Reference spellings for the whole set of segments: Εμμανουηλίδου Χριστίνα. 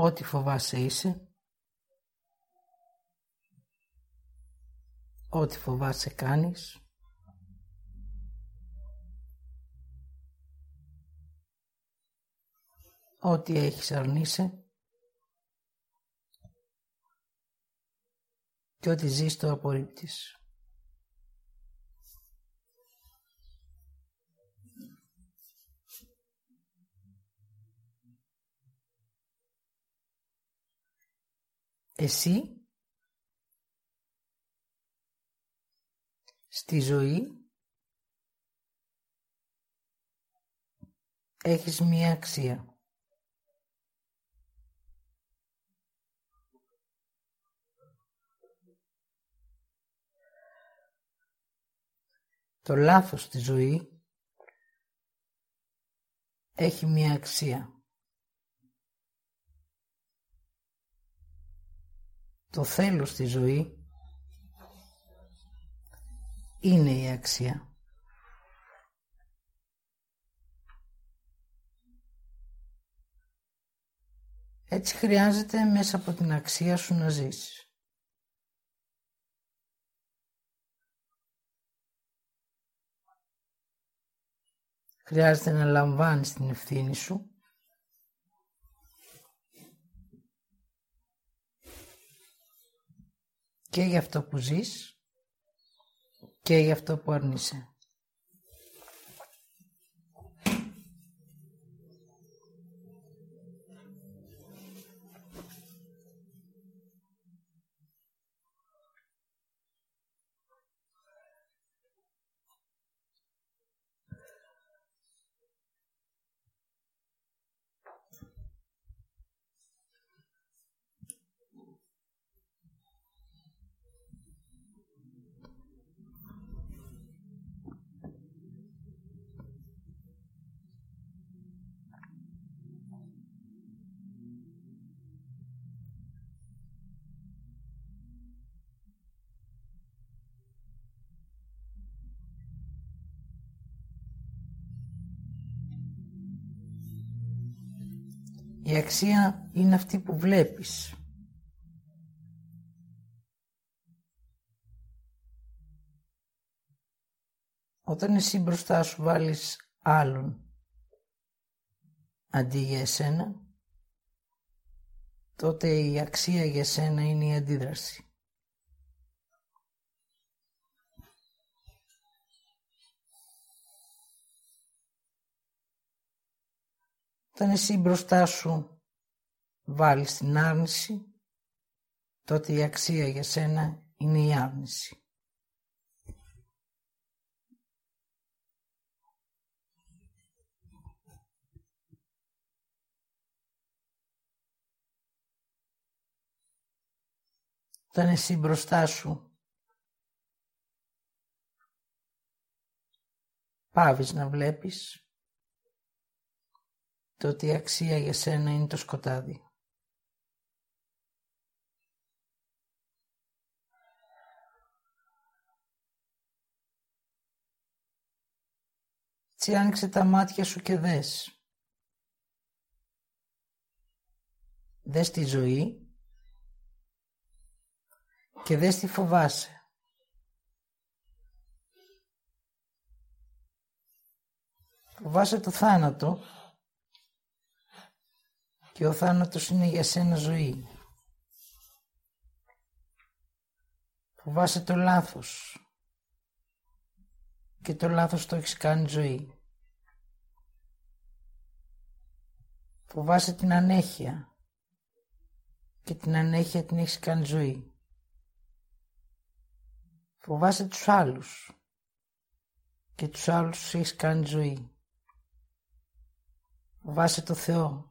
Ό,τι φοβάσαι είσαι, ό,τι φοβάσαι κάνεις, ό,τι έχεις αρνείσαι και ό,τι ζεις το απορρίπτεις. Εσύ στη ζωή έχεις μία αξία. Το λάθος στη ζωή έχει μία αξία. Το θέλος στη ζωή είναι η αξία. Έτσι χρειάζεται μέσα από την αξία σου να ζήσεις. Χρειάζεται να λαμβάνεις την ευθύνη σου. Και για αυτό που ζεις και για αυτό που αρνείσαι. Η αξία είναι αυτή που βλέπεις. Όταν εσύ μπροστά σου βάλεις άλλον αντί για εσένα, τότε η αξία για εσένα είναι η αντίδραση. Όταν εσύ μπροστά σου βάλεις την άρνηση, τότε η αξία για σένα είναι η άρνηση. Όταν εσύ μπροστά σου πάβεις να βλέπεις, τότε η αξία για σένα είναι το σκοτάδι. Έτσι άνοιξε τα μάτια σου και δες. Δες τη ζωή και δες τι φοβάσαι. Φοβάσαι το θάνατο. Και ο θάνατος είναι για σένα ζωή. Φοβάσαι το λάθος. Και το λάθος το έχεις κάνει ζωή. Φοβάσαι την ανέχεια. Και την ανέχεια την έχεις κάνει ζωή. Φοβάσαι τους άλλους. Και τους άλλους τους έχεις κάνει ζωή. Φοβάσαι το Θεό.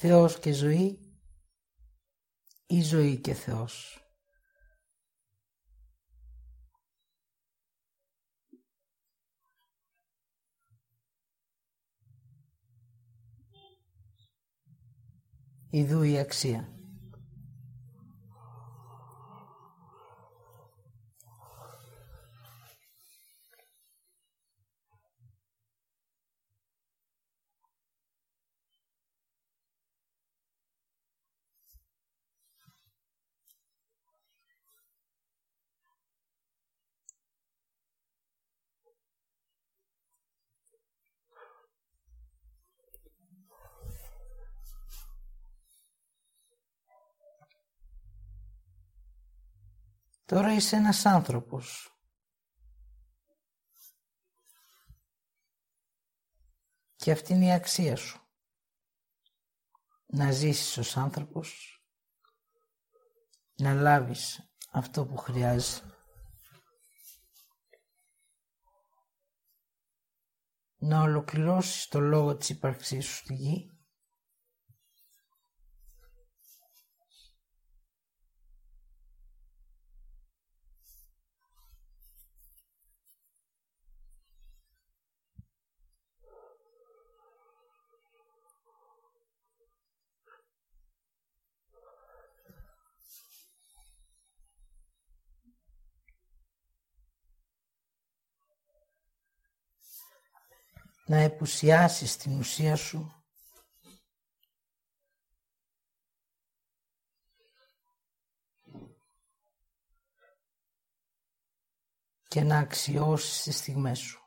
Θεός και ζωή ή ζωή και Θεός. Ιδού η αξία. Τώρα είσαι ένας άνθρωπος. Και αυτή είναι η αξία σου. Να ζήσεις ως άνθρωπος, να λάβεις αυτό που χρειάζεσαι, να ολοκληρώσεις το λόγο της ύπαρξής σου στη γη, να επουσιάσεις την ουσία σου, και να αξιώσεις τις στιγμές σου.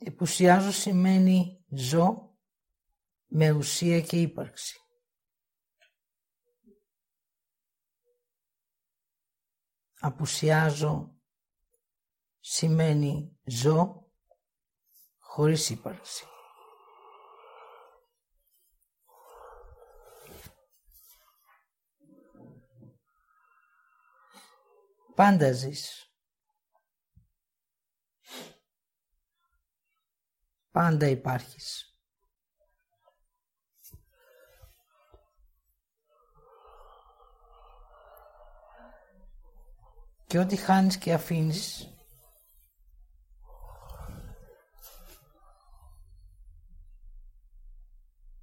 Επουσιάζω σημαίνει ζω με ουσία και ύπαρξη. Απουσιάζω σημαίνει ζω χωρίς ύπαρξη. Πάντα ζεις. Πάντα υπάρχεις. Και ό,τι χάνεις και αφήνεις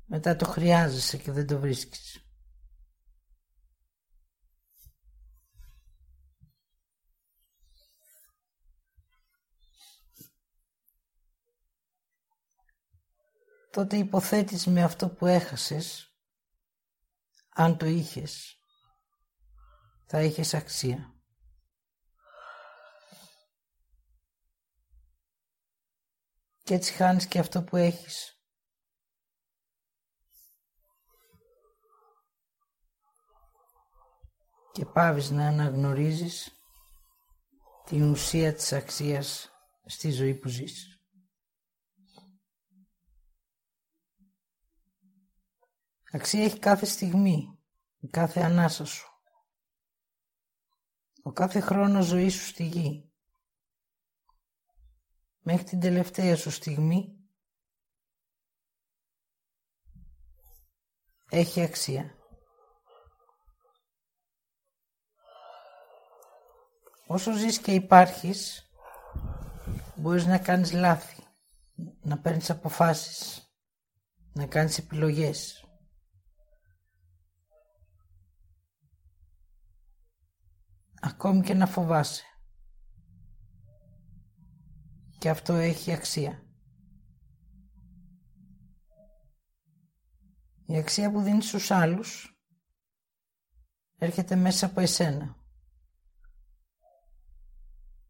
μετά το χρειάζεσαι και δεν το βρίσκεις. Τότε υποθέτεις με αυτό που έχασες, αν το είχες, θα είχες αξία. Και έτσι χάνεις και αυτό που έχεις. Και πάβεις να αναγνωρίζεις την ουσία της αξίας στη ζωή που ζεις. Αξία έχει κάθε στιγμή, η κάθε ανάσα σου, ο κάθε χρόνος ζωής σου στη γη, μέχρι την τελευταία σου στιγμή έχει αξία. Όσο ζεις και υπάρχεις, μπορείς να κάνεις λάθη, να παίρνεις αποφάσεις, να κάνεις επιλογές. Ακόμη και να φοβάσαι. Και αυτό έχει αξία. Η αξία που δίνεις στους άλλους έρχεται μέσα από εσένα.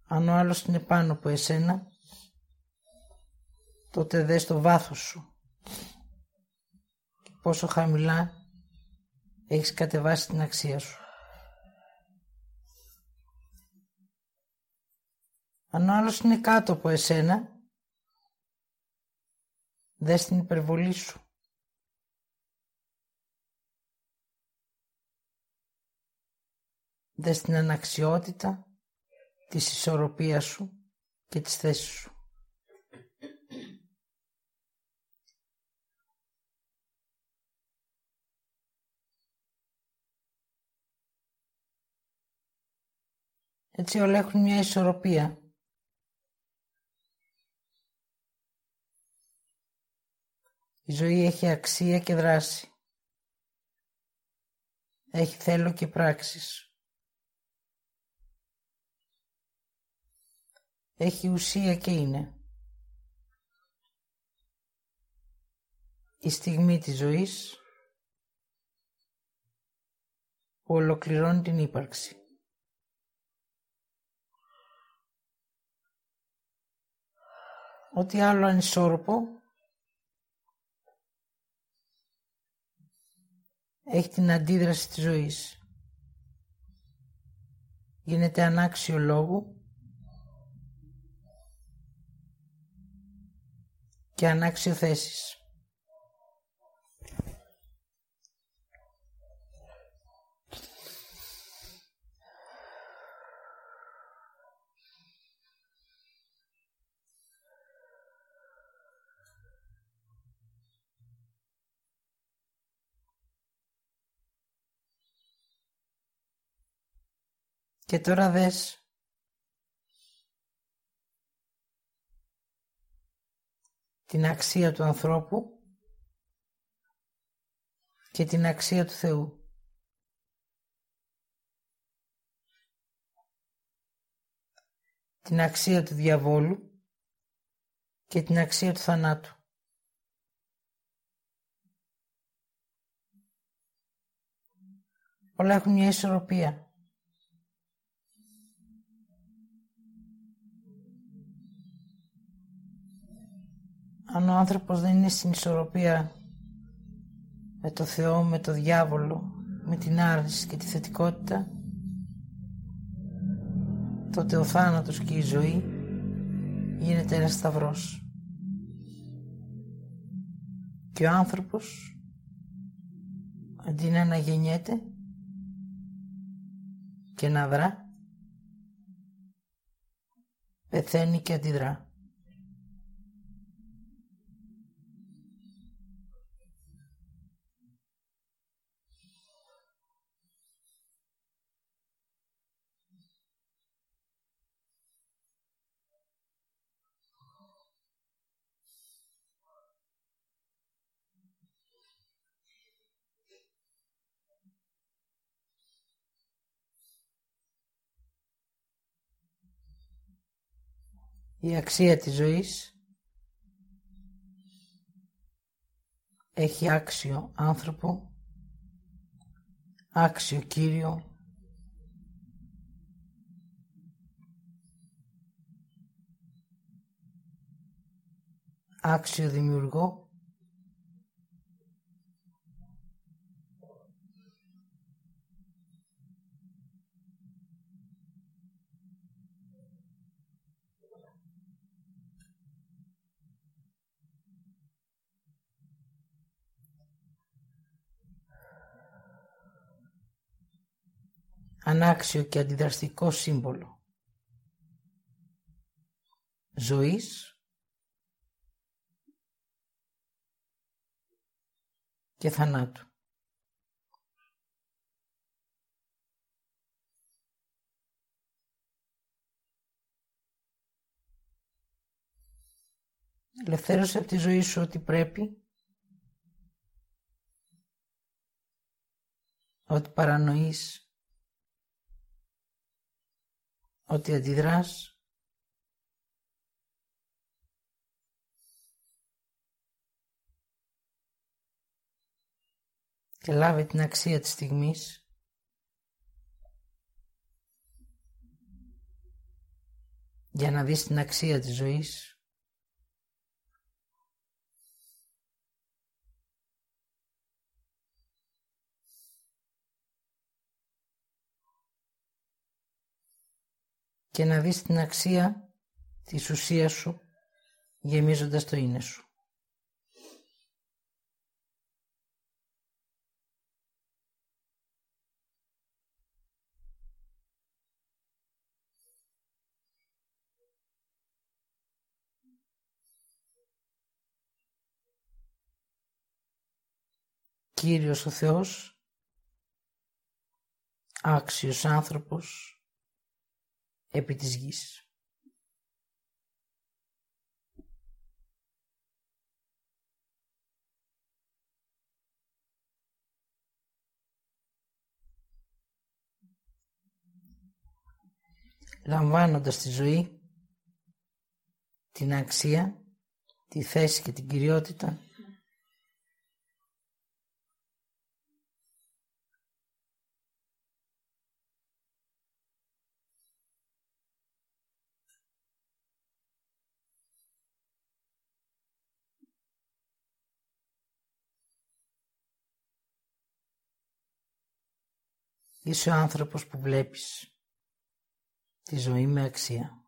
Αν ο άλλος είναι πάνω από εσένα, τότε δες το βάθος σου. Και πόσο χαμηλά έχεις κατεβάσει την αξία σου. Αν ο άλλος είναι κάτω από εσένα, δες την υπερβολή σου. Δε στην αναξιότητα της ισορροπίας σου και της θέσης σου. Έτσι όλα έχουν μια ισορροπία. Η ζωή έχει αξία και δράση. Έχει θέλω και πράξεις. Έχει ουσία και είναι. Η στιγμή της ζωής που ολοκληρώνει την ύπαρξη. Ό,τι άλλο ανισόρροπο έχει την αντίδραση της ζωής. Γίνεται ανάξιο λόγου και ανάξιο θέσης. Και τώρα δες την αξία του ανθρώπου και την αξία του Θεού. Την αξία του διαβόλου και την αξία του θανάτου. Όλα έχουν μια ισορροπία. Αν ο άνθρωπος δεν είναι στην ισορροπία με το Θεό, με το διάβολο, με την άρνηση και τη θετικότητα, τότε ο θάνατος και η ζωή γίνεται ένας σταυρός. Και ο άνθρωπος, αντί να αναγεννιέται και να δρά, πεθαίνει και αντιδρά. Η αξία της ζωής έχει άξιο άνθρωπο, άξιο Κύριο, άξιο Δημιουργό, ανάξιο και αντιδραστικό σύμβολο ζωής και θανάτου. Ελευθέρωσε από τη ζωή σου ό,τι πρέπει, ό,τι παρανοείς, ότι αντιδράς, και λάβει την αξία της στιγμής, για να δεις την αξία της ζωής. Και να δεις την αξία της ουσίας σου, γεμίζοντας το είναι σου. Κύριος ο Θεός, άξιος άνθρωπος επί της γης. Λαμβάνοντας τη ζωή, την αξία, τη θέση και την κυριότητα είσαι ο άνθρωπος που βλέπεις τη ζωή με αξία.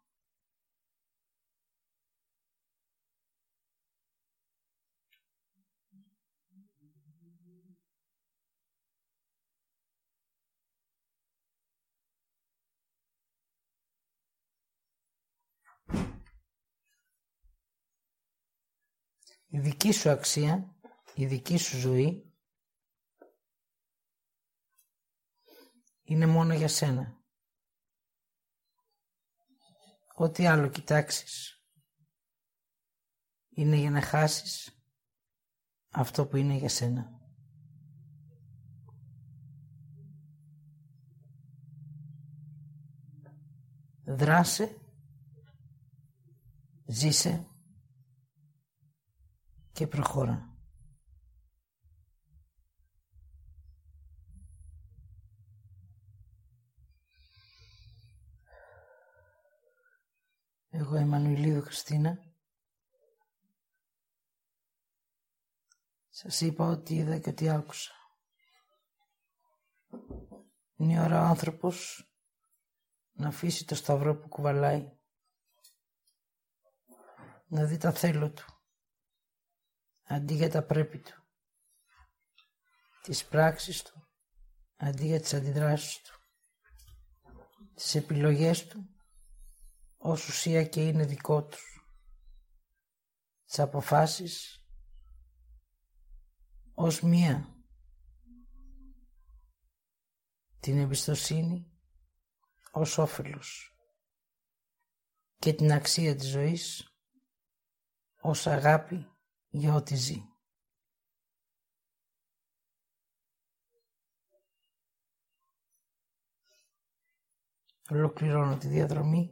Η δική σου αξία, η δική σου ζωή είναι μόνο για σένα. Ό,τι άλλο κοιτάξεις είναι για να χάσεις αυτό που είναι για σένα. Δράσε, ζήσε και προχώρα. Εγώ Εμμανουηλίδου Χριστίνα, σας είπα ό,τι είδα και ό,τι άκουσα. Είναι η ώρα ο άνθρωπος να αφήσει το σταυρό που κουβαλάει, να δει τα θέλω του, αντί για τα πρέπει του, τις πράξεις του, αντί για τις αντιδράσεις του, τις επιλογές του, ως ουσία και είναι δικό τους, τις αποφάσεις ως μία, την εμπιστοσύνη ως όφελος και την αξία της ζωής ως αγάπη για ό,τι ζει. Ολοκληρώνω τη διαδρομή.